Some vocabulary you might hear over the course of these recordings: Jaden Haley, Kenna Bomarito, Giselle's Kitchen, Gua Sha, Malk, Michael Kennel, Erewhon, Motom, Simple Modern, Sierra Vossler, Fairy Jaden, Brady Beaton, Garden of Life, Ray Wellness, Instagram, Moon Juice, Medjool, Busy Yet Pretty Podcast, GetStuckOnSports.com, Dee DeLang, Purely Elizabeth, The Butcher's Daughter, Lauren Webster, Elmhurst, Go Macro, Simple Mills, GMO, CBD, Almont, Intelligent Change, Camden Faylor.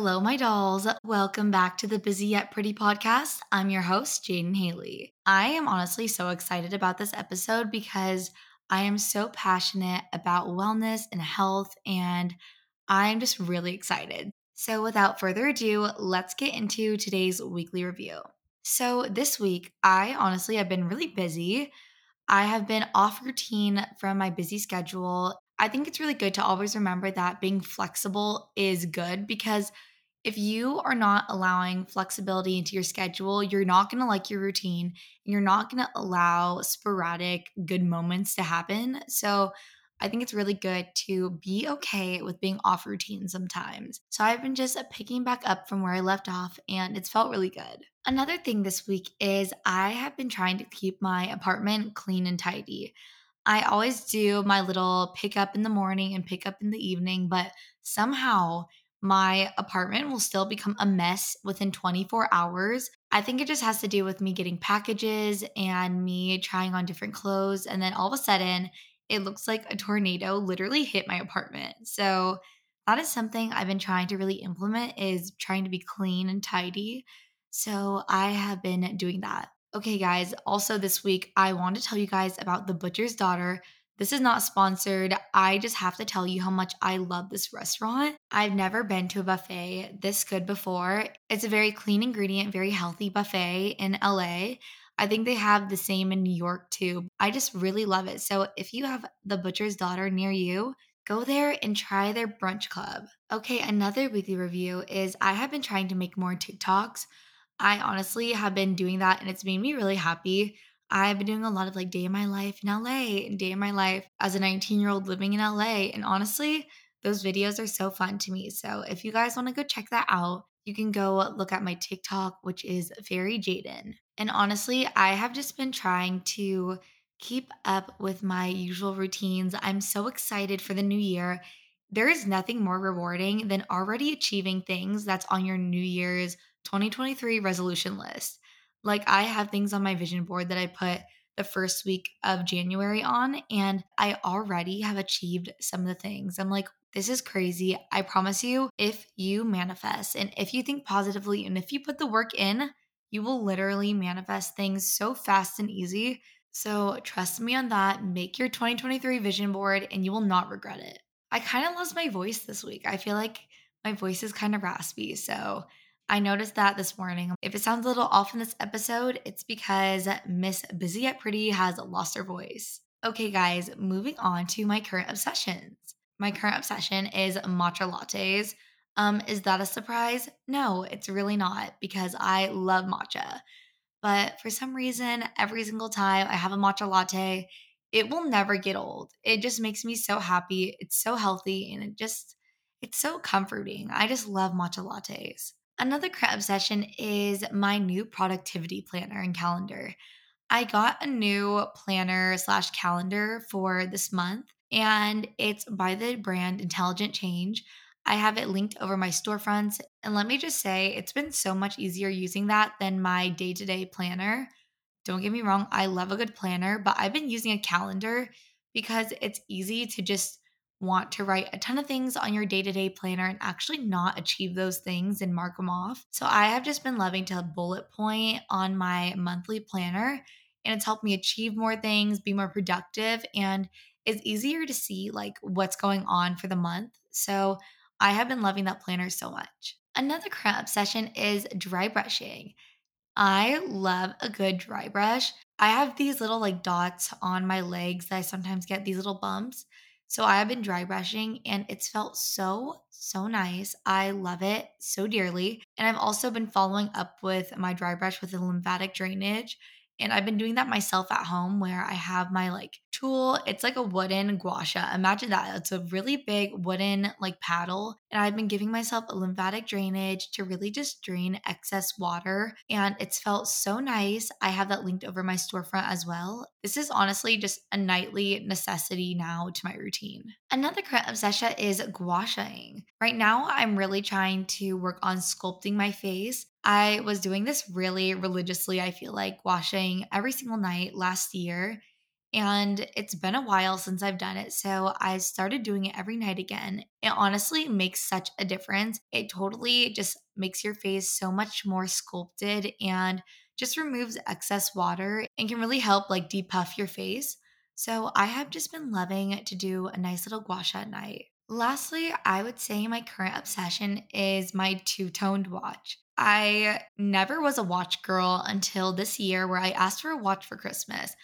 Hello, my dolls. Welcome back to the Busy Yet Pretty Podcast. I'm your host, Jaden Haley. I am honestly so excited about this episode because I am so passionate about wellness and health, and I'm just really excited. So without further ado, let's get into today's weekly review. So this week, I honestly have been really busy. I have been off routine from my busy schedule. I think it's really good to always remember that being flexible is good, because if you are not allowing flexibility into your schedule, you're not going to like your routine and you're not going to allow sporadic good moments to happen. So I think it's really good to be okay with being off routine sometimes. So I've been just picking back up from where I left off, and it's felt really good. Another thing this week is I have been trying to keep my apartment clean and tidy. I always do my little pick up in the morning and pick up in the evening, but somehow my apartment will still become a mess within 24 hours. I think it just has to do with me getting packages and me trying on different clothes, and then all of a sudden it looks like a tornado literally hit my apartment. So that is something I've been trying to really implement, is trying to be clean and tidy. So I have been doing that. Okay, guys, also this week, I want to tell you guys about The Butcher's Daughter. This is not sponsored. I just have to tell you how much I love this restaurant. I've never been to a buffet this good before. It's a very clean ingredient, very healthy buffet in LA. I think they have the same in New York too. I just really love it. So if you have The Butcher's Daughter near you, go there and try their brunch club. Okay, another weekly review is I have been trying to make more TikToks. I honestly have been doing that, and it's made me really happy. I've been doing a lot of like day in my life in LA and day in my life as a 19-year-old living in LA. And honestly, those videos are so fun to me. So if you guys want to go check that out, you can go look at my TikTok, which is Fairy Jaden. And honestly, I have just been trying to keep up with my usual routines. I'm so excited for the new year. There is nothing more rewarding than already achieving things that's on your New Year's 2023 resolution list. Like, I have things on my vision board that I put the first week of January on, and I already have achieved some of the things. I'm like, this is crazy. I promise you, if you manifest and if you think positively and if you put the work in, you will literally manifest things so fast and easy. So trust me on that. Make your 2023 vision board and you will not regret it. I kind of lost my voice this week. I feel like my voice is kind of raspy, so I noticed that this morning. If it sounds a little off in this episode, it's because Miss Busy Yet Pretty has lost her voice. Okay, guys, moving on to my current obsessions. My current obsession is matcha lattes. Is that a surprise? No, it's really not, because I love matcha. But for some reason, every single time I have a matcha latte, it will never get old. It just makes me so happy. It's so healthy, and it's so comforting. I just love matcha lattes. Another current obsession is my new productivity planner and calendar. I got a new planner/calendar for this month, and it's by the brand Intelligent Change. I have it linked over my storefronts, and let me just say, it's been so much easier using that than my day-to-day planner. Don't get me wrong, I love a good planner, but I've been using a calendar because it's easy to just want to write a ton of things on your day-to-day planner and actually not achieve those things and mark them off. So I have just been loving to bullet point on my monthly planner, and it's helped me achieve more things, be more productive, and it's easier to see like what's going on for the month. So I have been loving that planner so much. Another current obsession is dry brushing. I love a good dry brush. I have these little like dots on my legs that I sometimes get, these little bumps. So I have been dry brushing, and it's felt so nice. I love it so dearly. And I've also been following up with my dry brush with a lymphatic drainage. And I've been doing that myself at home, where I have my like tool. It's like a wooden Gua Sha. Imagine that. It's a really big wooden like paddle. And I've been giving myself a lymphatic drainage to really just drain excess water. And it's felt so nice. I have that linked over my storefront as well. This is honestly just a nightly necessity now to my routine. Another current obsession is gua shaing. Right now, I'm really trying to work on sculpting my face. I was doing this really religiously, I feel like, gua shaing every single night last year. And it's been a while since I've done it, so I started doing it every night again. It honestly makes such a difference. It totally just makes your face so much more sculpted and just removes excess water and can really help like depuff your face. So I have just been loving to do a nice little gua sha at night. Lastly, I would say my current obsession is my two-toned watch. I never was a watch girl until this year where I asked for a watch for Christmas.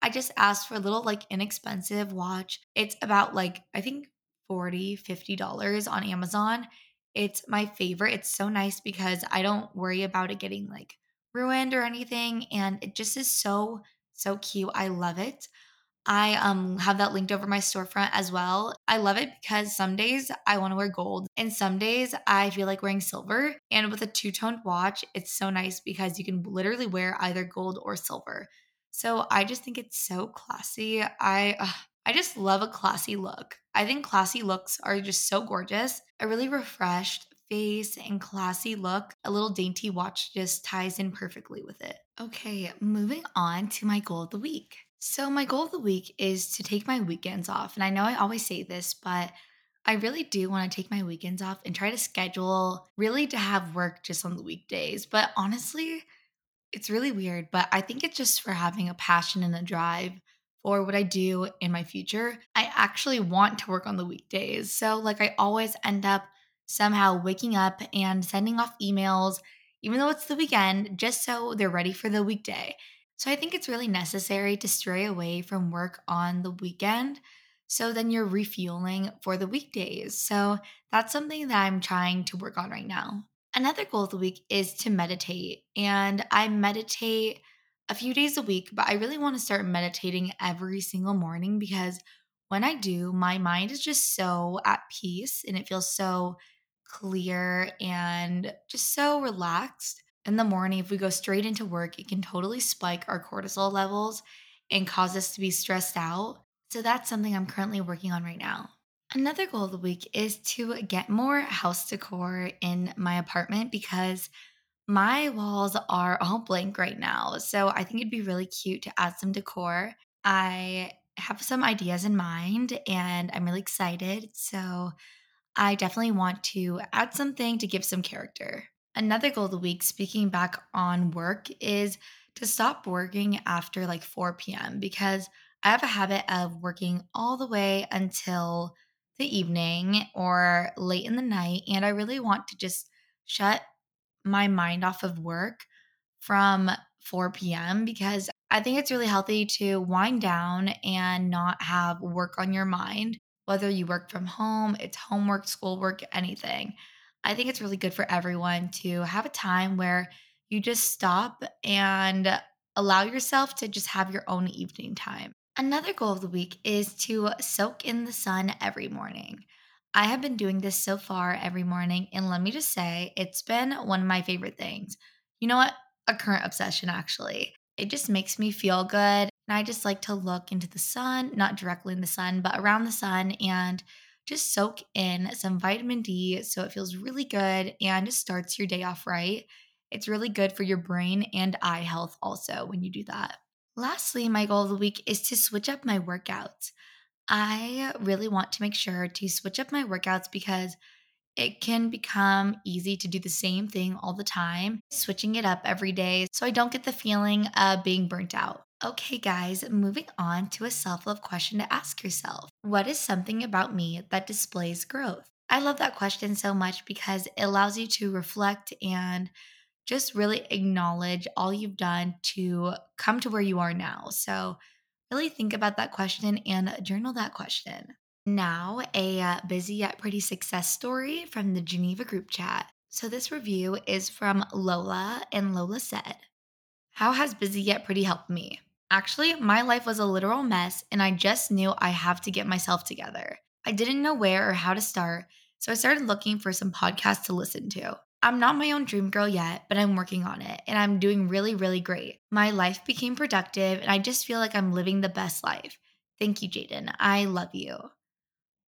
I just asked for a little like inexpensive watch. It's about like, I think $40, $50 on Amazon. It's my favorite. It's so nice because I don't worry about it getting like ruined or anything. And it just is so, so cute. I love it. I have that linked over my storefront as well. I love it because some days I want to wear gold and some days I feel like wearing silver. And with a two-toned watch, it's so nice because you can literally wear either gold or silver. So I just think it's so classy. I just love a classy look. I think classy looks are just so gorgeous. A really refreshed face and classy look. A little dainty watch just ties in perfectly with it. Okay, moving on to my goal of the week. So my goal of the week is to take my weekends off. And I know I always say this, but I really do want to take my weekends off and try to schedule really to have work just on the weekdays. But honestly, it's really weird, but I think it's just for having a passion and a drive for what I do in my future. I actually want to work on the weekdays. So like I always end up somehow waking up and sending off emails, even though it's the weekend, just so they're ready for the weekday. So I think it's really necessary to stray away from work on the weekend. So then you're refueling for the weekdays. So that's something that I'm trying to work on right now. Another goal of the week is to meditate, and I meditate a few days a week, but I really want to start meditating every single morning because when I do, my mind is just so at peace and it feels so clear and just so relaxed. In the morning, if we go straight into work, it can totally spike our cortisol levels and cause us to be stressed out. So that's something I'm currently working on right now. Another goal of the week is to get more house decor in my apartment because my walls are all blank right now. So I think it'd be really cute to add some decor. I have some ideas in mind and I'm really excited. So I definitely want to add something to give some character. Another goal of the week, speaking back on work, is to stop working after like 4 p.m. because I have a habit of working all the way until the evening or late in the night, and I really want to just shut my mind off of work from 4 p.m. because I think it's really healthy to wind down and not have work on your mind, whether you work from home, it's homework, schoolwork, anything. I think it's really good for everyone to have a time where you just stop and allow yourself to just have your own evening time. Another goal of the week is to soak in the sun every morning. I have been doing this so far every morning, and let me just say, it's been one of my favorite things. You know what? A current obsession, actually. It just makes me feel good, and I just like to look into the sun, not directly in the sun, but around the sun, and just soak in some vitamin D so it feels really good and just starts your day off right. It's really good for your brain and eye health also when you do that. Lastly, my goal of the week is to switch up my workouts. I really want to make sure to switch up my workouts because it can become easy to do the same thing all the time, switching it up every day so I don't get the feeling of being burnt out. Okay, guys, moving on to a self-love question to ask yourself. What is something about me that displays growth? I love that question so much because it allows you to reflect and just really acknowledge all you've done to come to where you are now. So really think about that question and journal that question. Now, a busy yet pretty success story from the Geneva group chat. So this review is from Lola, and Lola said, "How has Busy Yet Pretty helped me? Actually, my life was a literal mess and I just knew I have to get myself together. I didn't know where or how to start, so I started looking for some podcasts to listen to. I'm not my own dream girl yet, but I'm working on it and I'm doing really, really great. My life became productive and I just feel like I'm living the best life. Thank you, Jaden. I love you."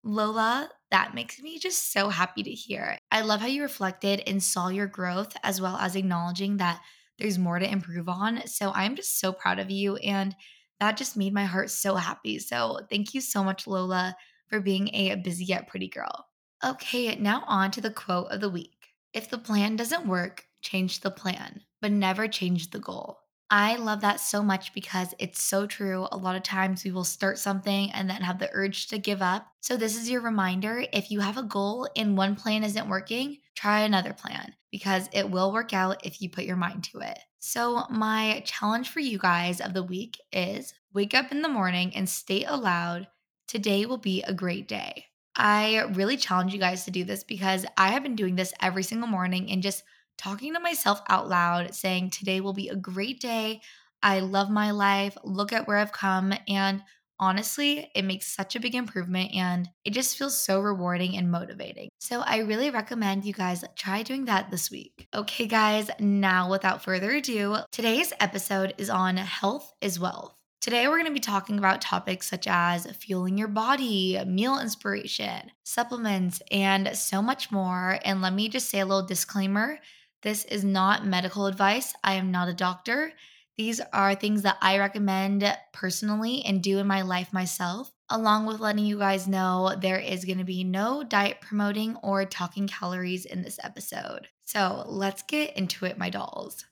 Lola, that makes me just so happy to hear. I love how you reflected and saw your growth as well as acknowledging that there's more to improve on. So I'm just so proud of you and that just made my heart so happy. So thank you so much, Lola, for being a busy yet pretty girl. Okay, now on to the quote of the week. If the plan doesn't work, change the plan, but never change the goal. I love that so much because it's so true. A lot of times we will start something and then have the urge to give up. So this is your reminder. If you have a goal and one plan isn't working, try another plan because it will work out if you put your mind to it. So my challenge for you guys of the week is wake up in the morning and state aloud, today will be a great day. I really challenge you guys to do this because I have been doing this every single morning and just talking to myself out loud, saying today will be a great day. I love my life. Look at where I've come. And honestly, it makes such a big improvement and it just feels so rewarding and motivating. So I really recommend you guys try doing that this week. Okay, guys, now without further ado, today's episode is on health is wealth. Today, we're going to be talking about topics such as fueling your body, meal inspiration, supplements, and so much more. And let me just say a little disclaimer. This is not medical advice. I am not a doctor. These are things that I recommend personally and do in my life myself, along with letting you guys know there is going to be no diet promoting or talking calories in this episode. So let's get into it, my dolls.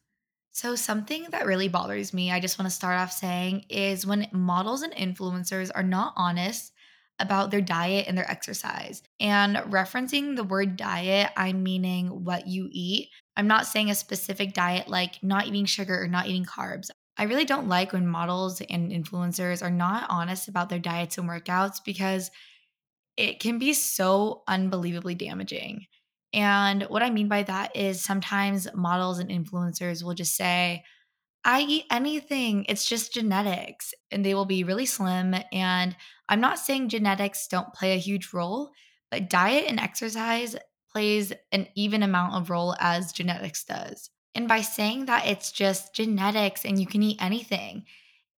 So something that really bothers me, I just want to start off saying, is when models and influencers are not honest about their diet and their exercise. And referencing the word diet, I'm meaning what you eat. I'm not saying a specific diet like not eating sugar or not eating carbs. I really don't like when models and influencers are not honest about their diets and workouts because it can be so unbelievably damaging. And what I mean by that is sometimes models and influencers will just say, I eat anything, it's just genetics, and they will be really slim. And I'm not saying genetics don't play a huge role, but diet and exercise plays an even amount of role as genetics does. And by saying that it's just genetics and you can eat anything,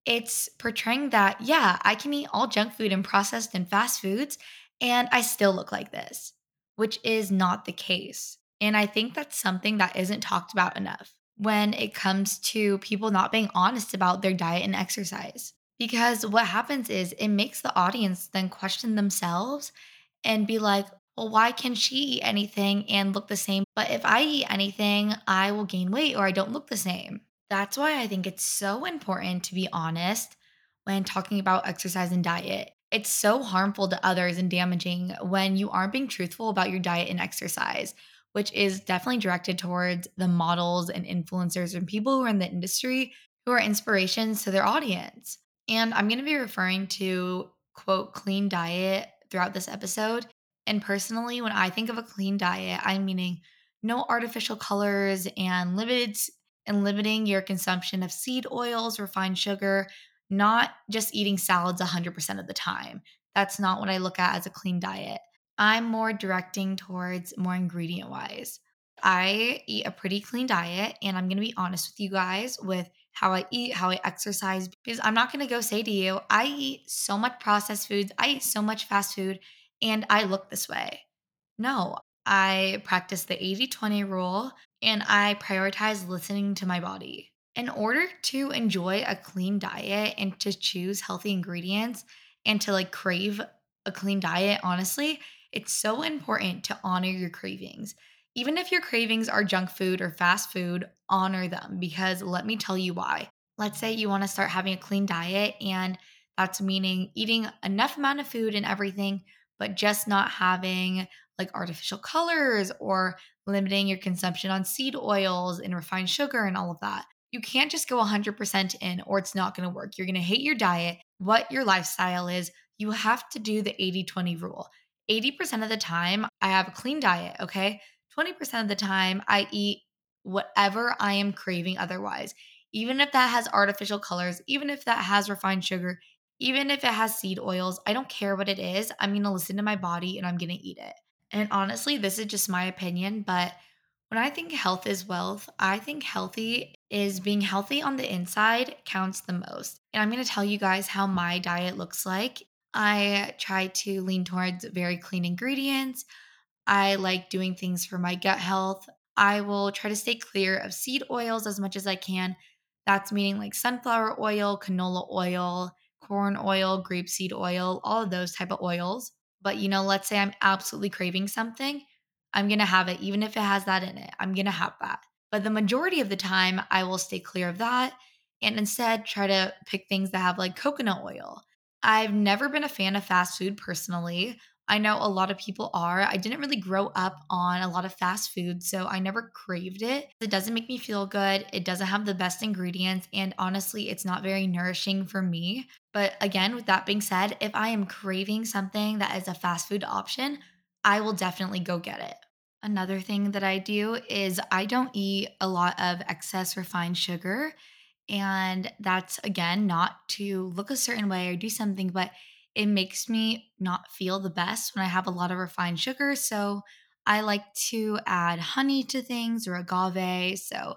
it's portraying that, yeah, I can eat all junk food and processed and fast foods, and I still look like this, which is not the case. And I think that's something that isn't talked about enough when it comes to people not being honest about their diet and exercise. Because what happens is it makes the audience then question themselves and be like, well, why can she eat anything and look the same? But if I eat anything, I will gain weight or I don't look the same. That's why I think it's so important to be honest when talking about exercise and diet. It's so harmful to others and damaging when you aren't being truthful about your diet and exercise, which is definitely directed towards the models and influencers and people who are in the industry who are inspirations to their audience. And I'm going to be referring to, quote, clean diet throughout this episode. And personally, when I think of a clean diet, I'm meaning no artificial colors and limiting your consumption of seed oils, refined sugar, not just eating salads 100% of the time. That's not what I look at as a clean diet. I'm more directing towards more ingredient-wise. I eat a pretty clean diet, and I'm going to be honest with you guys with how I eat, how I exercise, because I'm not going to go say to you, I eat so much processed foods, I eat so much fast food, and I look this way. No, I practice the 80-20 rule, and I prioritize listening to my body. In order to enjoy a clean diet and to choose healthy ingredients and to crave a clean diet, honestly, it's so important to honor your cravings. Even if your cravings are junk food or fast food, honor them because let me tell you why. Let's say you want to start having a clean diet and that's meaning eating enough amount of food and everything, but just not having artificial colors or limiting your consumption on seed oils and refined sugar and all of that. You can't just go 100% in or it's not going to work. You're going to hate your diet, what your lifestyle is. You have to do the 80-20 rule. 80% of the time, I have a clean diet, okay? 20% of the time, I eat whatever I am craving otherwise. Even if that has artificial colors, even if that has refined sugar, even if it has seed oils, I don't care what it is. I'm going to listen to my body and I'm going to eat it. And honestly, this is just my opinion, but when I think health is wealth, I think healthy is being healthy on the inside counts the most. And I'm going to tell you guys how my diet looks like. I try to lean towards very clean ingredients. I like doing things for my gut health. I will try to stay clear of seed oils as much as I can. That's meaning like sunflower oil, canola oil, corn oil, grapeseed oil, all of those type of oils. But, you know, let's say I'm absolutely craving something, I'm going to have it. Even if it has that in it, I'm going to have that. But the majority of the time, I will stay clear of that and instead try to pick things that have like coconut oil. I've never been a fan of fast food personally. I know a lot of people are. I didn't really grow up on a lot of fast food, so I never craved it. It doesn't make me feel good. It doesn't have the best ingredients. And honestly, it's not very nourishing for me. But again, with that being said, if I am craving something that is a fast food option, I will definitely go get it. Another thing that I do is I don't eat a lot of excess refined sugar. And that's, again, not to look a certain way or do something, but it makes me not feel the best when I have a lot of refined sugar. So I like to add honey to things or agave. So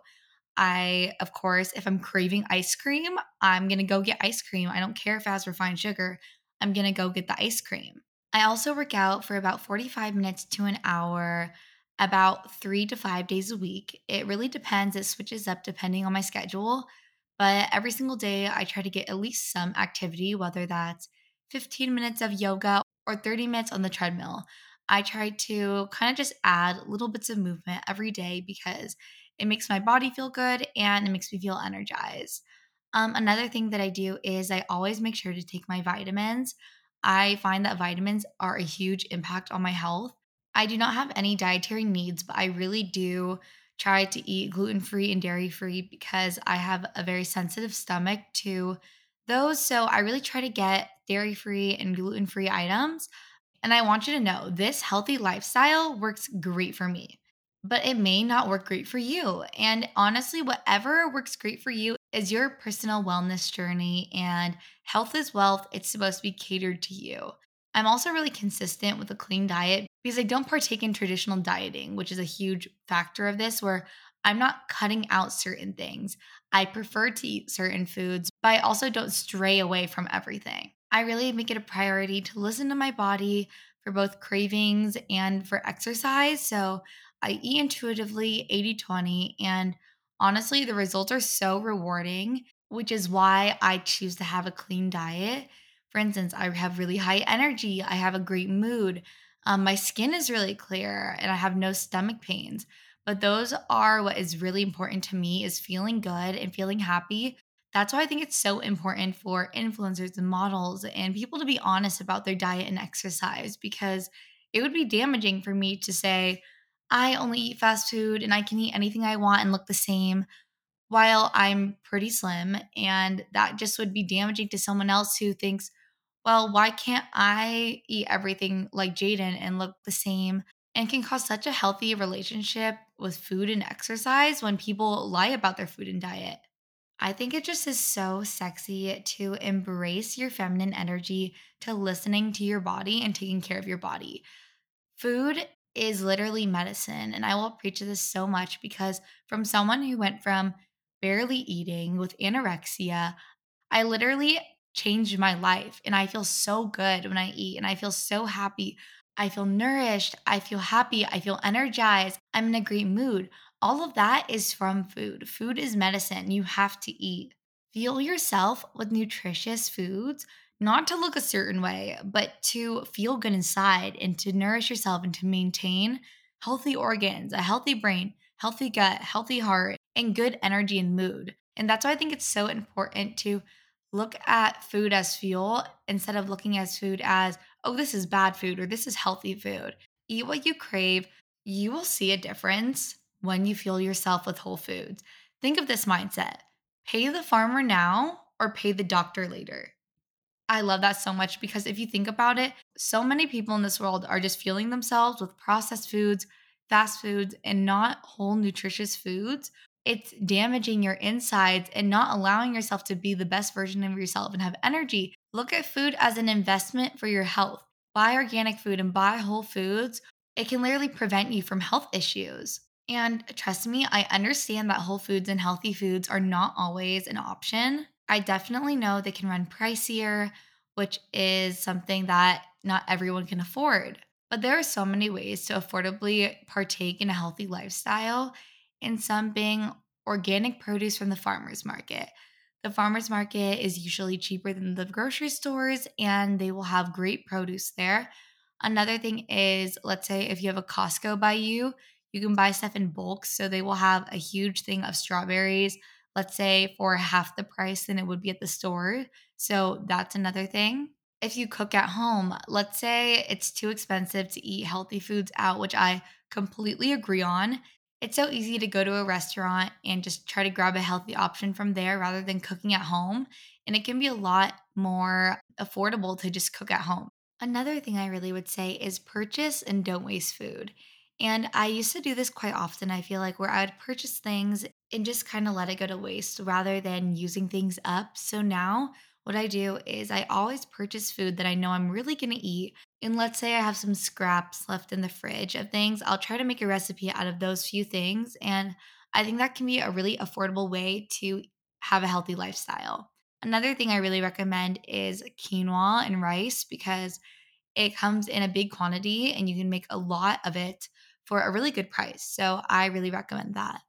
I, of course, if I'm craving ice cream, I'm going to go get ice cream. I don't care if it has refined sugar. I'm going to go get the ice cream. I also work out for about 45 minutes to an hour, about 3 to 5 days a week. It really depends. It switches up depending on my schedule. But every single day, I try to get at least some activity, whether that's 15 minutes of yoga or 30 minutes on the treadmill. I try to kind of just add little bits of movement every day because it makes my body feel good and it makes me feel energized. Another thing that I do is I always make sure to take my vitamins. I find that vitamins are a huge impact on my health. I do not have any dietary needs, but I really do try to eat gluten-free and dairy-free because I have a very sensitive stomach to those. So I really try to get dairy-free and gluten-free items. And I want you to know this healthy lifestyle works great for me, but it may not work great for you. And honestly, whatever works great for you is your personal wellness journey, and health is wealth. It's supposed to be catered to you. I'm also really consistent with a clean diet because I don't partake in traditional dieting, which is a huge factor of this, where I'm not cutting out certain things. I prefer to eat certain foods, but I also don't stray away from everything. I really make it a priority to listen to my body for both cravings and for exercise. So I eat intuitively, 80-20, and honestly, the results are so rewarding, which is why I choose to have a clean diet. For instance, I have really high energy. I have a great mood. My skin is really clear and I have no stomach pains. But those are what is really important to me, is feeling good and feeling happy. That's why I think it's so important for influencers and models and people to be honest about their diet and exercise, because it would be damaging for me to say, I only eat fast food and I can eat anything I want and look the same while I'm pretty slim. And that just would be damaging to someone else who thinks, well, why can't I eat everything like Jaden and look the same? And can cause such a healthy relationship with food and exercise when people lie about their food and diet. I think it just is so sexy to embrace your feminine energy, to listening to your body and taking care of your body. Food is literally medicine, and I will preach this so much because from someone who went from barely eating with anorexia, I literally changed my life, and I feel so good when I eat, and I feel so happy. I feel nourished. I feel happy. I feel energized. I'm in a great mood. All of that is from food. Food is medicine. You have to eat. Fuel yourself with nutritious foods, not to look a certain way, but to feel good inside and to nourish yourself and to maintain healthy organs, a healthy brain, healthy gut, healthy heart, and good energy and mood. And that's why I think it's so important to look at food as fuel instead of looking at food as, oh, this is bad food or this is healthy food. Eat what you crave. You will see a difference when you fuel yourself with whole foods. Think of this mindset. Pay the farmer now or pay the doctor later. I love that so much because if you think about it, so many people in this world are just fueling themselves with processed foods, fast foods, and not whole nutritious foods. It's damaging your insides and not allowing yourself to be the best version of yourself and have energy. Look at food as an investment for your health. Buy organic food and buy whole foods. It can literally prevent you from health issues. And trust me, I understand that whole foods and healthy foods are not always an option. I definitely know they can run pricier, which is something that not everyone can afford. But there are so many ways to affordably partake in a healthy lifestyle, and some being organic produce from the farmer's market. The farmer's market is usually cheaper than the grocery stores, and they will have great produce there. Another thing is, let's say if you have a Costco by you, you can buy stuff in bulk. So they will have a huge thing of strawberries, let's say for half the price than it would be at the store. So that's another thing. If you cook at home, let's say it's too expensive to eat healthy foods out, which I completely agree on. It's so easy to go to a restaurant and just try to grab a healthy option from there rather than cooking at home. And it can be a lot more affordable to just cook at home. Another thing I really would say is purchase and don't waste food. And I used to do this quite often, I feel like, where I would purchase things and just kind of let it go to waste rather than using things up. So now what I do is I always purchase food that I know I'm really going to eat. And let's say I have some scraps left in the fridge of things. I'll try to make a recipe out of those few things. And I think that can be a really affordable way to have a healthy lifestyle. Another thing I really recommend is quinoa and rice, because it comes in a big quantity and you can make a lot of it for a really good price. So I really recommend that.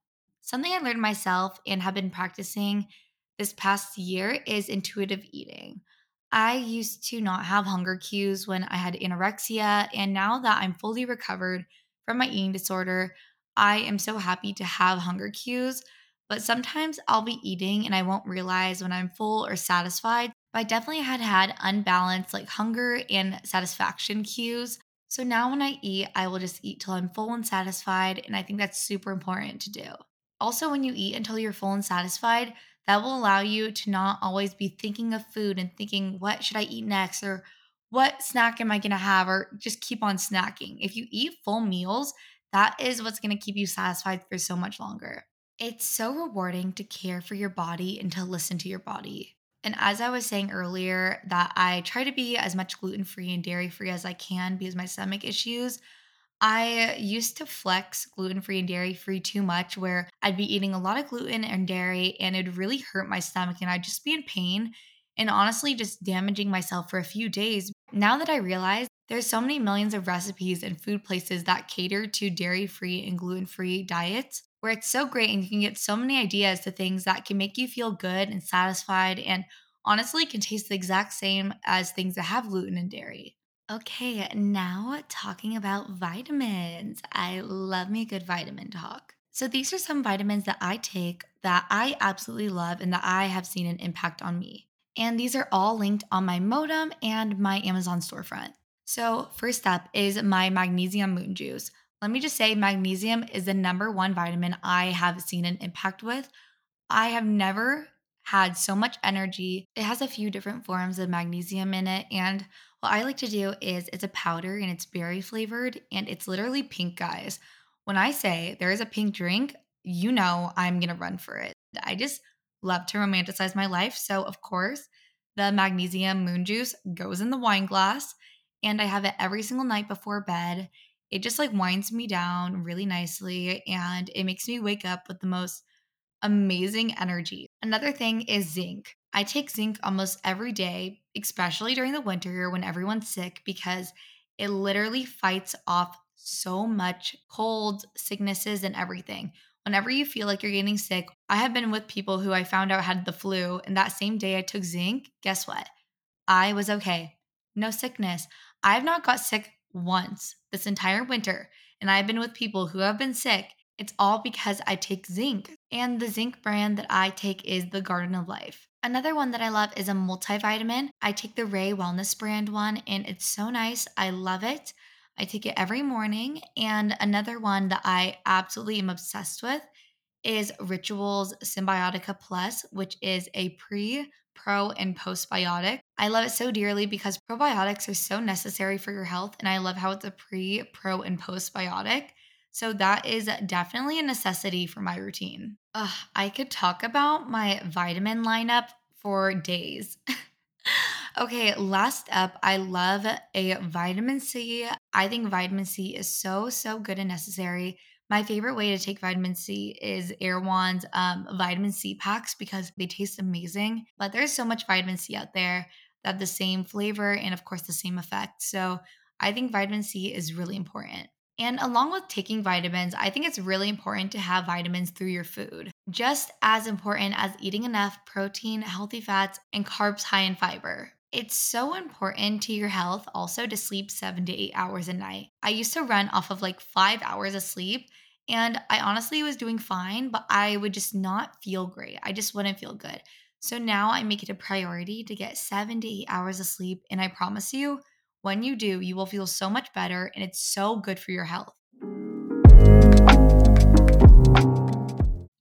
Something I learned myself and have been practicing this past year is intuitive eating. I used to not have hunger cues when I had anorexia, and now that I'm fully recovered from my eating disorder, I am so happy to have hunger cues, but sometimes I'll be eating and I won't realize when I'm full or satisfied. But I definitely had unbalanced hunger and satisfaction cues. So now when I eat, I will just eat till I'm full and satisfied, and I think that's super important to do. Also, when you eat until you're full and satisfied, that will allow you to not always be thinking of food and thinking, what should I eat next? Or what snack am I going to have? Or just keep on snacking. If you eat full meals, that is what's going to keep you satisfied for so much longer. It's so rewarding to care for your body and to listen to your body. And as I was saying earlier, that I try to be as much gluten-free and dairy-free as I can because my stomach issues. I used to flex gluten-free and dairy-free too much, where I'd be eating a lot of gluten and dairy and it'd really hurt my stomach and I'd just be in pain and honestly just damaging myself for a few days. Now that I realize there's so many millions of recipes and food places that cater to dairy-free and gluten-free diets, where it's so great and you can get so many ideas to things that can make you feel good and satisfied and honestly can taste the exact same as things that have gluten and dairy. Okay, now talking about vitamins. I love me a good vitamin talk. So these are some vitamins that I take that I absolutely love and that I have seen an impact on me. And these are all linked on my Modem and my Amazon storefront. So first up is my magnesium Moon Juice. Let me just say magnesium is the #1 vitamin I have seen an impact with. I have never had so much energy. It has a few different forms of magnesium in it, and what I like to do is it's a powder and it's berry flavored and it's literally pink, guys. When I say there is a pink drink, you know I'm going to run for it. I just love to romanticize my life. So of course, the magnesium Moon Juice goes in the wine glass and I have it every single night before bed. It just winds me down really nicely and it makes me wake up with the most amazing energy. Another thing is zinc. I take zinc almost every day, especially during the winter when everyone's sick, because it literally fights off so much colds, sicknesses, and everything. Whenever you feel like you're getting sick, I have been with people who I found out had the flu, and that same day I took zinc, guess what? I was okay. No sickness. I have not got sick once this entire winter, and I've been with people who have been sick. It's all because I take zinc, and the zinc brand that I take is the Garden of Life. Another one that I love is a multivitamin. I take the Ray Wellness brand one, and it's so nice. I love it. I take it every morning. And another one that I absolutely am obsessed with is Rituals Symbiotica Plus, which is a pre, pro, and postbiotic. I love it so dearly because probiotics are so necessary for your health, and I love how it's a pre, pro, and postbiotic. So that is definitely a necessity for my routine. I could talk about my vitamin lineup for days. Okay, last up, I love a vitamin C. I think vitamin C is so good and necessary. My favorite way to take vitamin C is Erewhon's vitamin C packs because they taste amazing. But there's so much vitamin C out there that the same flavor and of course the same effect. So I think vitamin C is really important. And along with taking vitamins, I think it's really important to have vitamins through your food. just as important as eating enough protein, healthy fats, and carbs high in fiber. It's so important to your health also to sleep 7 to 8 hours a night. I used to run off of like 5 hours of sleep, and I honestly was doing fine, but I would just not feel great. I just wouldn't feel good. So now I make it a priority to get 7 to 8 hours of sleep, and I promise you, when you do, you will feel so much better, and it's so good for your health.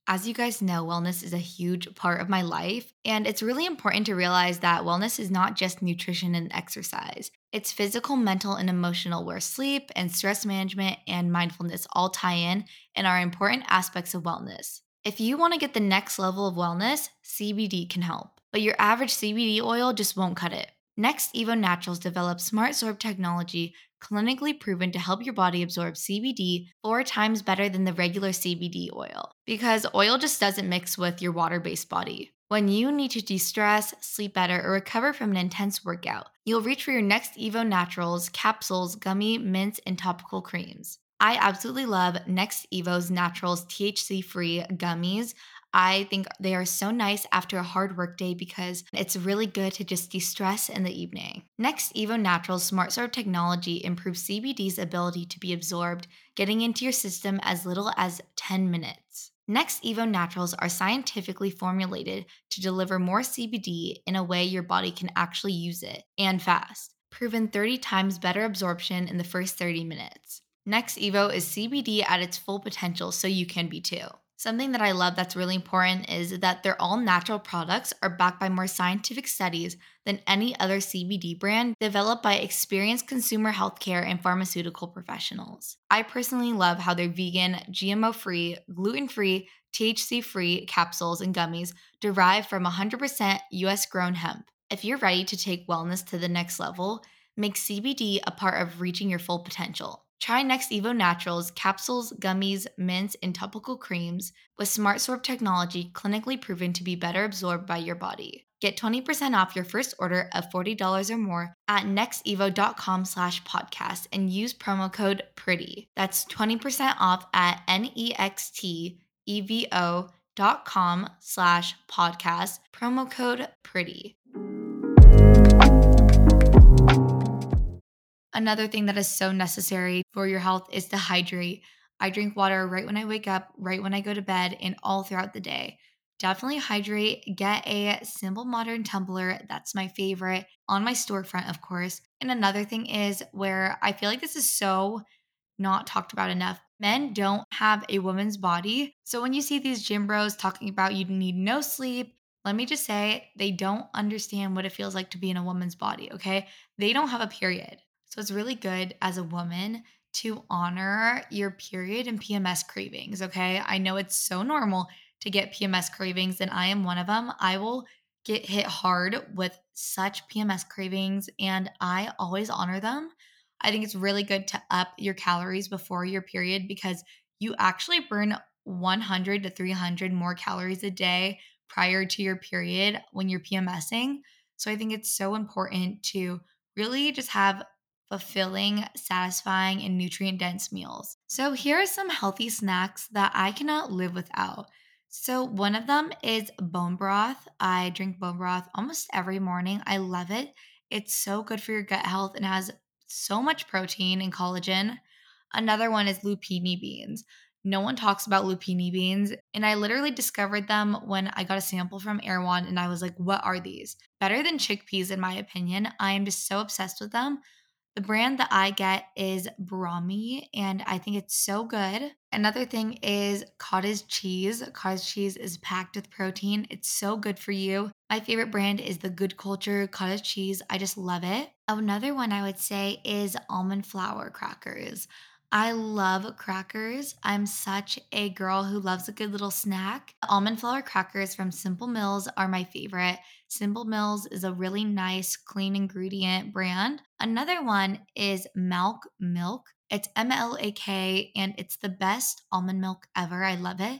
As you guys know, wellness is a huge part of my life, and it's really important to realize that wellness is not just nutrition and exercise. It's physical, mental, and emotional, where sleep and stress management and mindfulness all tie in and are important aspects of wellness. If you want to get the next level of wellness, CBD can help, but your average CBD oil just won't cut it. NextEvo Naturals develops smart sorb technology clinically proven to help your body absorb CBD 4 times better than the regular CBD oil, because oil just doesn't mix with your water-based body. When you need to de-stress, sleep better, or recover from an intense workout, you'll reach for your NextEvo Naturals capsules, gummy, mints, and topical creams. I absolutely love NextEvo's Naturals THC-free gummies. I think they are so nice after a hard work day because it's really good to just de-stress in the evening. NextEvo Naturals Smart Sorb technology improves CBD's ability to be absorbed, getting into your system as little as 10 minutes. NextEvo Naturals are scientifically formulated to deliver more CBD in a way your body can actually use it, and fast. Proven 30 times better absorption in the first 30 minutes. NextEvo is CBD at its full potential, so you can be too. Something that I love that's really important is that their all-natural products are backed by more scientific studies than any other CBD brand, developed by experienced consumer healthcare and pharmaceutical professionals. I personally love how their vegan, GMO-free, gluten-free, THC-free capsules and gummies derive from 100% US-grown hemp. If you're ready to take wellness to the next level, make CBD a part of reaching your full potential. Try NextEvo Naturals capsules, gummies, mints, and topical creams with Smart Sorb technology clinically proven to be better absorbed by your body. Get 20% off your first order of $40 or more at nextevo.com/podcast and use promo code PRETTY. That's 20% off at nextevo.com/podcast, promo code PRETTY. Another thing that is so necessary for your health is to hydrate. I drink water right when I wake up, right when I go to bed, and all throughout the day. Definitely hydrate. Get a Simple Modern tumbler. That's my favorite, on my storefront, of course. And another thing is, where I feel like this is so not talked about enough, men don't have a woman's body. So when you see these gym bros talking about you need no sleep, let me just say, they don't understand what it feels like to be in a woman's body, okay? They don't have a period. So it's really good as a woman to honor your period and PMS cravings, okay? I know it's so normal to get PMS cravings, and I am one of them. I will get hit hard with such PMS cravings, and I always honor them. I think it's really good to up your calories before your period, because you actually burn 100 to 300 more calories a day prior to your period when you're PMSing. So I think it's so important to really just have fulfilling, satisfying, and nutrient-dense meals. So here are some healthy snacks that I cannot live without. So one of them is bone broth. I drink bone broth almost every morning. I love it. It's so good for your gut health and has so much protein and collagen. Another one is lupini beans. No one talks about lupini beans, and I literally discovered them when I got a sample from Erewhon, and I was like, what are these? Better than chickpeas, in my opinion. I am just so obsessed with them. The brand that I get is Brahmi, and I think it's so good. Another thing is cottage cheese. Cottage cheese is packed with protein. It's so good for you. My favorite brand is the Good Culture cottage cheese. I just love it. Another one I would say is almond flour crackers. I love crackers. I'm such a girl who loves a good little snack. Almond flour crackers from Simple Mills are my favorite. Simple Mills is a really nice, clean ingredient brand. Another one is Malk milk. It's MLAK, and it's the best almond milk ever. I love it.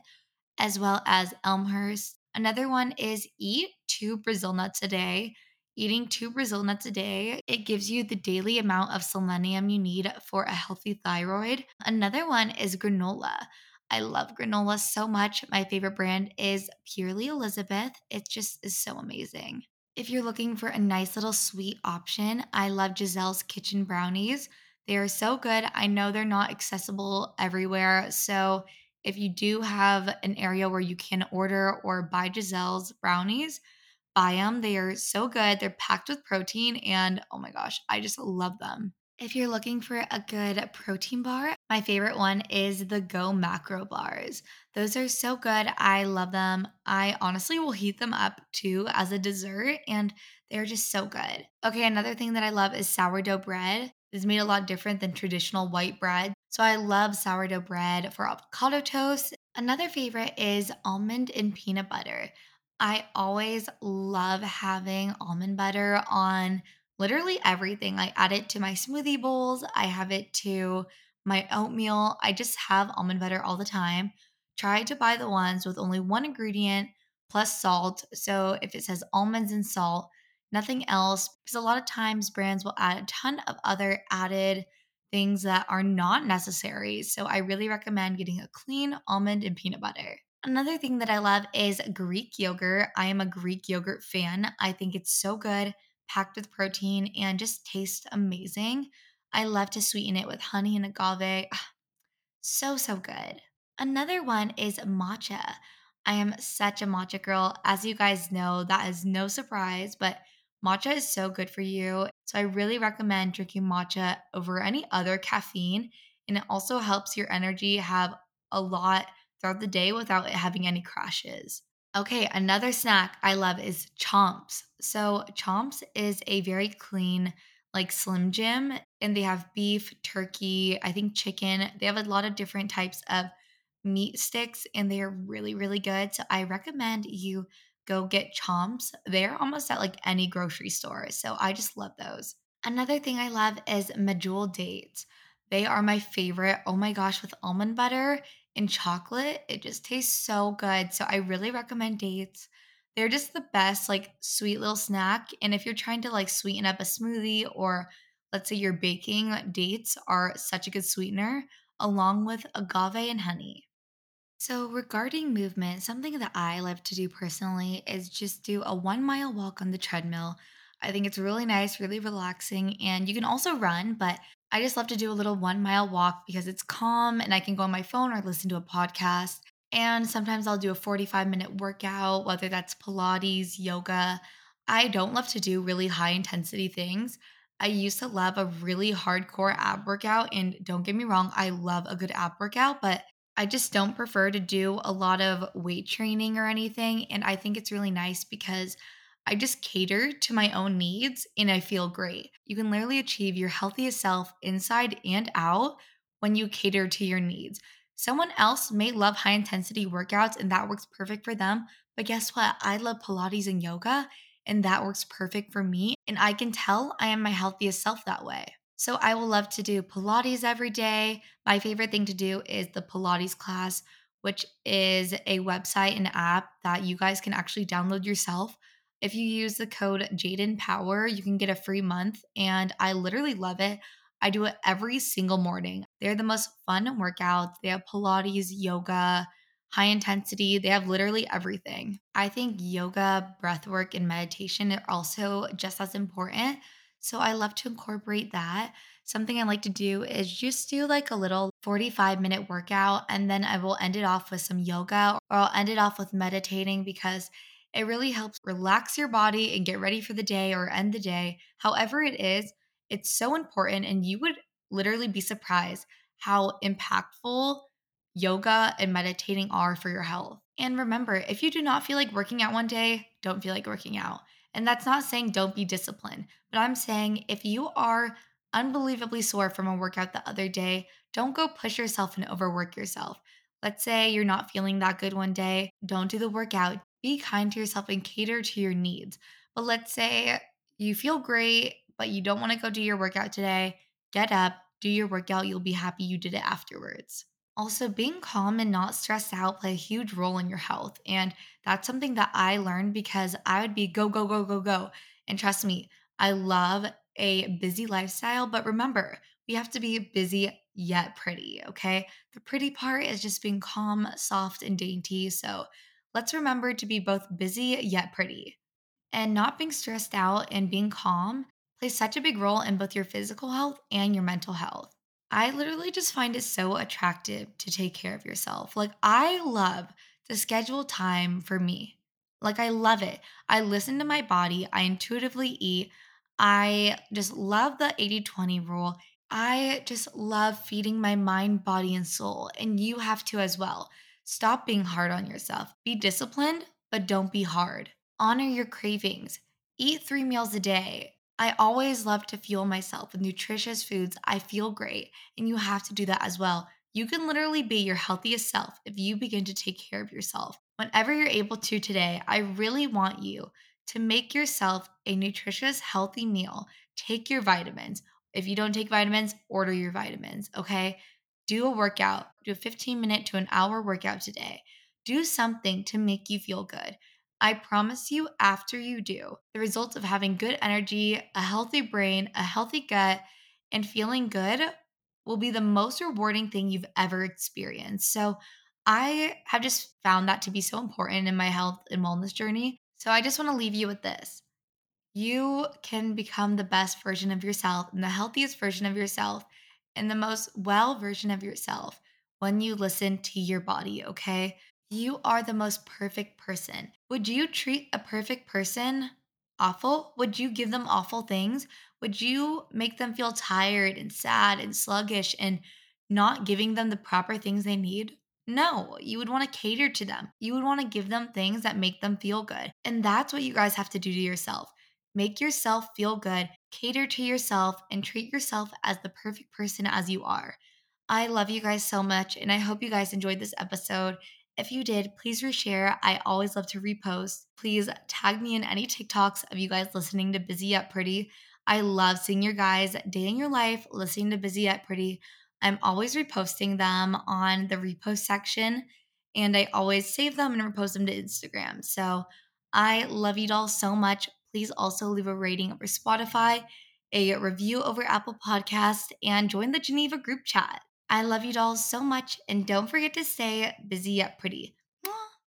As well as Elmhurst. Another one is eat 2 Brazil nuts a day. Eating 2 Brazil nuts a day, it gives you the daily amount of selenium you need for a healthy thyroid. Another one is granola. I love granola so much. My favorite brand is Purely Elizabeth. It just is so amazing. If you're looking for a nice little sweet option, I love Giselle's Kitchen brownies. They are so good. I know they're not accessible everywhere. So if you do have an area where you can order or buy Giselle's brownies, buy them. They are so good. They're packed with protein and oh my gosh, I just love them. If you're looking for a good protein bar, my favorite one is the Go Macro bars. Those are so good. I love them. I honestly will heat them up too as a dessert and they're just so good. Okay, another thing that I love is sourdough bread. It's made a lot different than traditional white bread. So I love sourdough bread for avocado toast. Another favorite is almond and peanut butter. I always love having almond butter on literally everything. I add it to my smoothie bowls. I have it to my oatmeal. I just have almond butter all the time. Try to buy the ones with only one ingredient plus salt. So if it says almonds and salt, nothing else, because a lot of times brands will add a ton of other added things that are not necessary. So I really recommend getting a clean almond and peanut butter. Another thing that I love is Greek yogurt. I am a Greek yogurt fan. I think it's so good, packed with protein, and just tastes amazing. I love to sweeten it with honey and agave. So, so good. Another one is matcha. I am such a matcha girl. As you guys know, that is no surprise, but matcha is so good for you. So I really recommend drinking matcha over any other caffeine. And it also helps your energy have a lot throughout the day without it having any crashes. Okay, another snack I love is Chomps. So Chomps is a very clean, like Slim Jim, and they have beef, turkey, I think chicken. They have a lot of different types of meat sticks and they are really, really good. So I recommend you go get Chomps. They're almost at like any grocery store. So I just love those. Another thing I love is medjool dates. They are my favorite. Oh my gosh, with almond butter and chocolate, it just tastes so good. So I really recommend dates. They're just the best, like sweet little snack. And if you're trying to like sweeten up a smoothie or let's say you're baking, dates are such a good sweetener along with agave and honey. So regarding movement, something that I love to do personally is just do a 1 mile walk on the treadmill. I think it's really nice, really relaxing, and you can also run, but I just love to do a little 1 mile walk because it's calm and I can go on my phone or listen to a podcast. And sometimes I'll do a 45-minute workout, whether that's Pilates, yoga. I don't love to do really high intensity things. I used to love a really hardcore ab workout, and don't get me wrong, I love a good ab workout, but I just don't prefer to do a lot of weight training or anything, and I think it's really nice because I just cater to my own needs and I feel great. You can literally achieve your healthiest self inside and out when you cater to your needs. Someone else may love high intensity workouts and that works perfect for them, but guess what? I love Pilates and yoga and that works perfect for me, and I can tell I am my healthiest self that way. So I will love to do Pilates every day. My favorite thing to do is the Pilates Class, which is a website and app that you guys can actually download yourself. If you use the code JADENPOWER, you can get a free month, and I literally love it. I do it every single morning. They're the most fun workouts. They have Pilates, yoga, high intensity. They have literally everything. I think yoga, breath work, and meditation are also just as important. So I love to incorporate that. Something I like to do is just do like a little 45-minute workout, and then I will end it off with some yoga, or I'll end it off with meditating because it really helps relax your body and get ready for the day or end the day. However it is, it's so important, and you would literally be surprised how impactful yoga and meditating are for your health. And remember, if you do not feel like working out one day, don't feel like working out. And that's not saying don't be disciplined, but I'm saying if you are unbelievably sore from a workout the other day, don't go push yourself and overwork yourself. Let's say you're not feeling that good one day, don't do the workout. Be kind to yourself and cater to your needs. But let's say you feel great, but you don't want to go do your workout today. Get up, do your workout. You'll be happy you did it afterwards. Also, being calm and not stressed out play a huge role in your health. And that's something that I learned because I would be go, go, go, go, go. And trust me, I love a busy lifestyle. But remember, we have to be busy yet pretty, okay? The pretty part is just being calm, soft, and dainty. So let's remember to be both busy yet pretty. And not being stressed out and being calm plays such a big role in both your physical health and your mental health. I literally just find it so attractive to take care of yourself. Like, I love to schedule time for me. Like, I love it. I listen to my body. I intuitively eat. I just love the 80-20 rule. I just love feeding my mind, body, and soul. And you have to as well. Stop being hard on yourself. Be disciplined, but don't be hard. Honor your cravings. Eat 3 meals a day. I always love to fuel myself with nutritious foods. I feel great, and you have to do that as well. You can literally be your healthiest self if you begin to take care of yourself. Whenever you're able to today, I really want you to make yourself a nutritious, healthy meal. Take your vitamins. If you don't take vitamins, order your vitamins, okay? Do a workout. Do a 15-minute to an hour workout today. Do something to make you feel good. I promise you, after you do, the results of having good energy, a healthy brain, a healthy gut, and feeling good will be the most rewarding thing you've ever experienced. So I have just found that to be so important in my health and wellness journey. So I just want to leave you with this. You can become the best version of yourself and the healthiest version of yourself and the most well version of yourself when you listen to your body, okay? You are the most perfect person. Would you treat a perfect person awful? Would you give them awful things? Would you make them feel tired and sad and sluggish and not giving them the proper things they need? No, you would want to cater to them. You would want to give them things that make them feel good. And that's what you guys have to do to yourself. Make yourself feel good, cater to yourself, and treat yourself as the perfect person as you are. I love you guys so much, and I hope you guys enjoyed this episode. If you did, please reshare. I always love to repost. Please tag me in any TikToks of you guys listening to Busy Yet Pretty. I love seeing your guys' day in your life listening to Busy Yet Pretty. I'm always reposting them on the repost section, and I always save them and repost them to Instagram. So I love you all so much. Please also leave a rating over Spotify, a review over Apple Podcasts, and join the Geneva group chat. I love you dolls so much, and don't forget to stay busy yet pretty.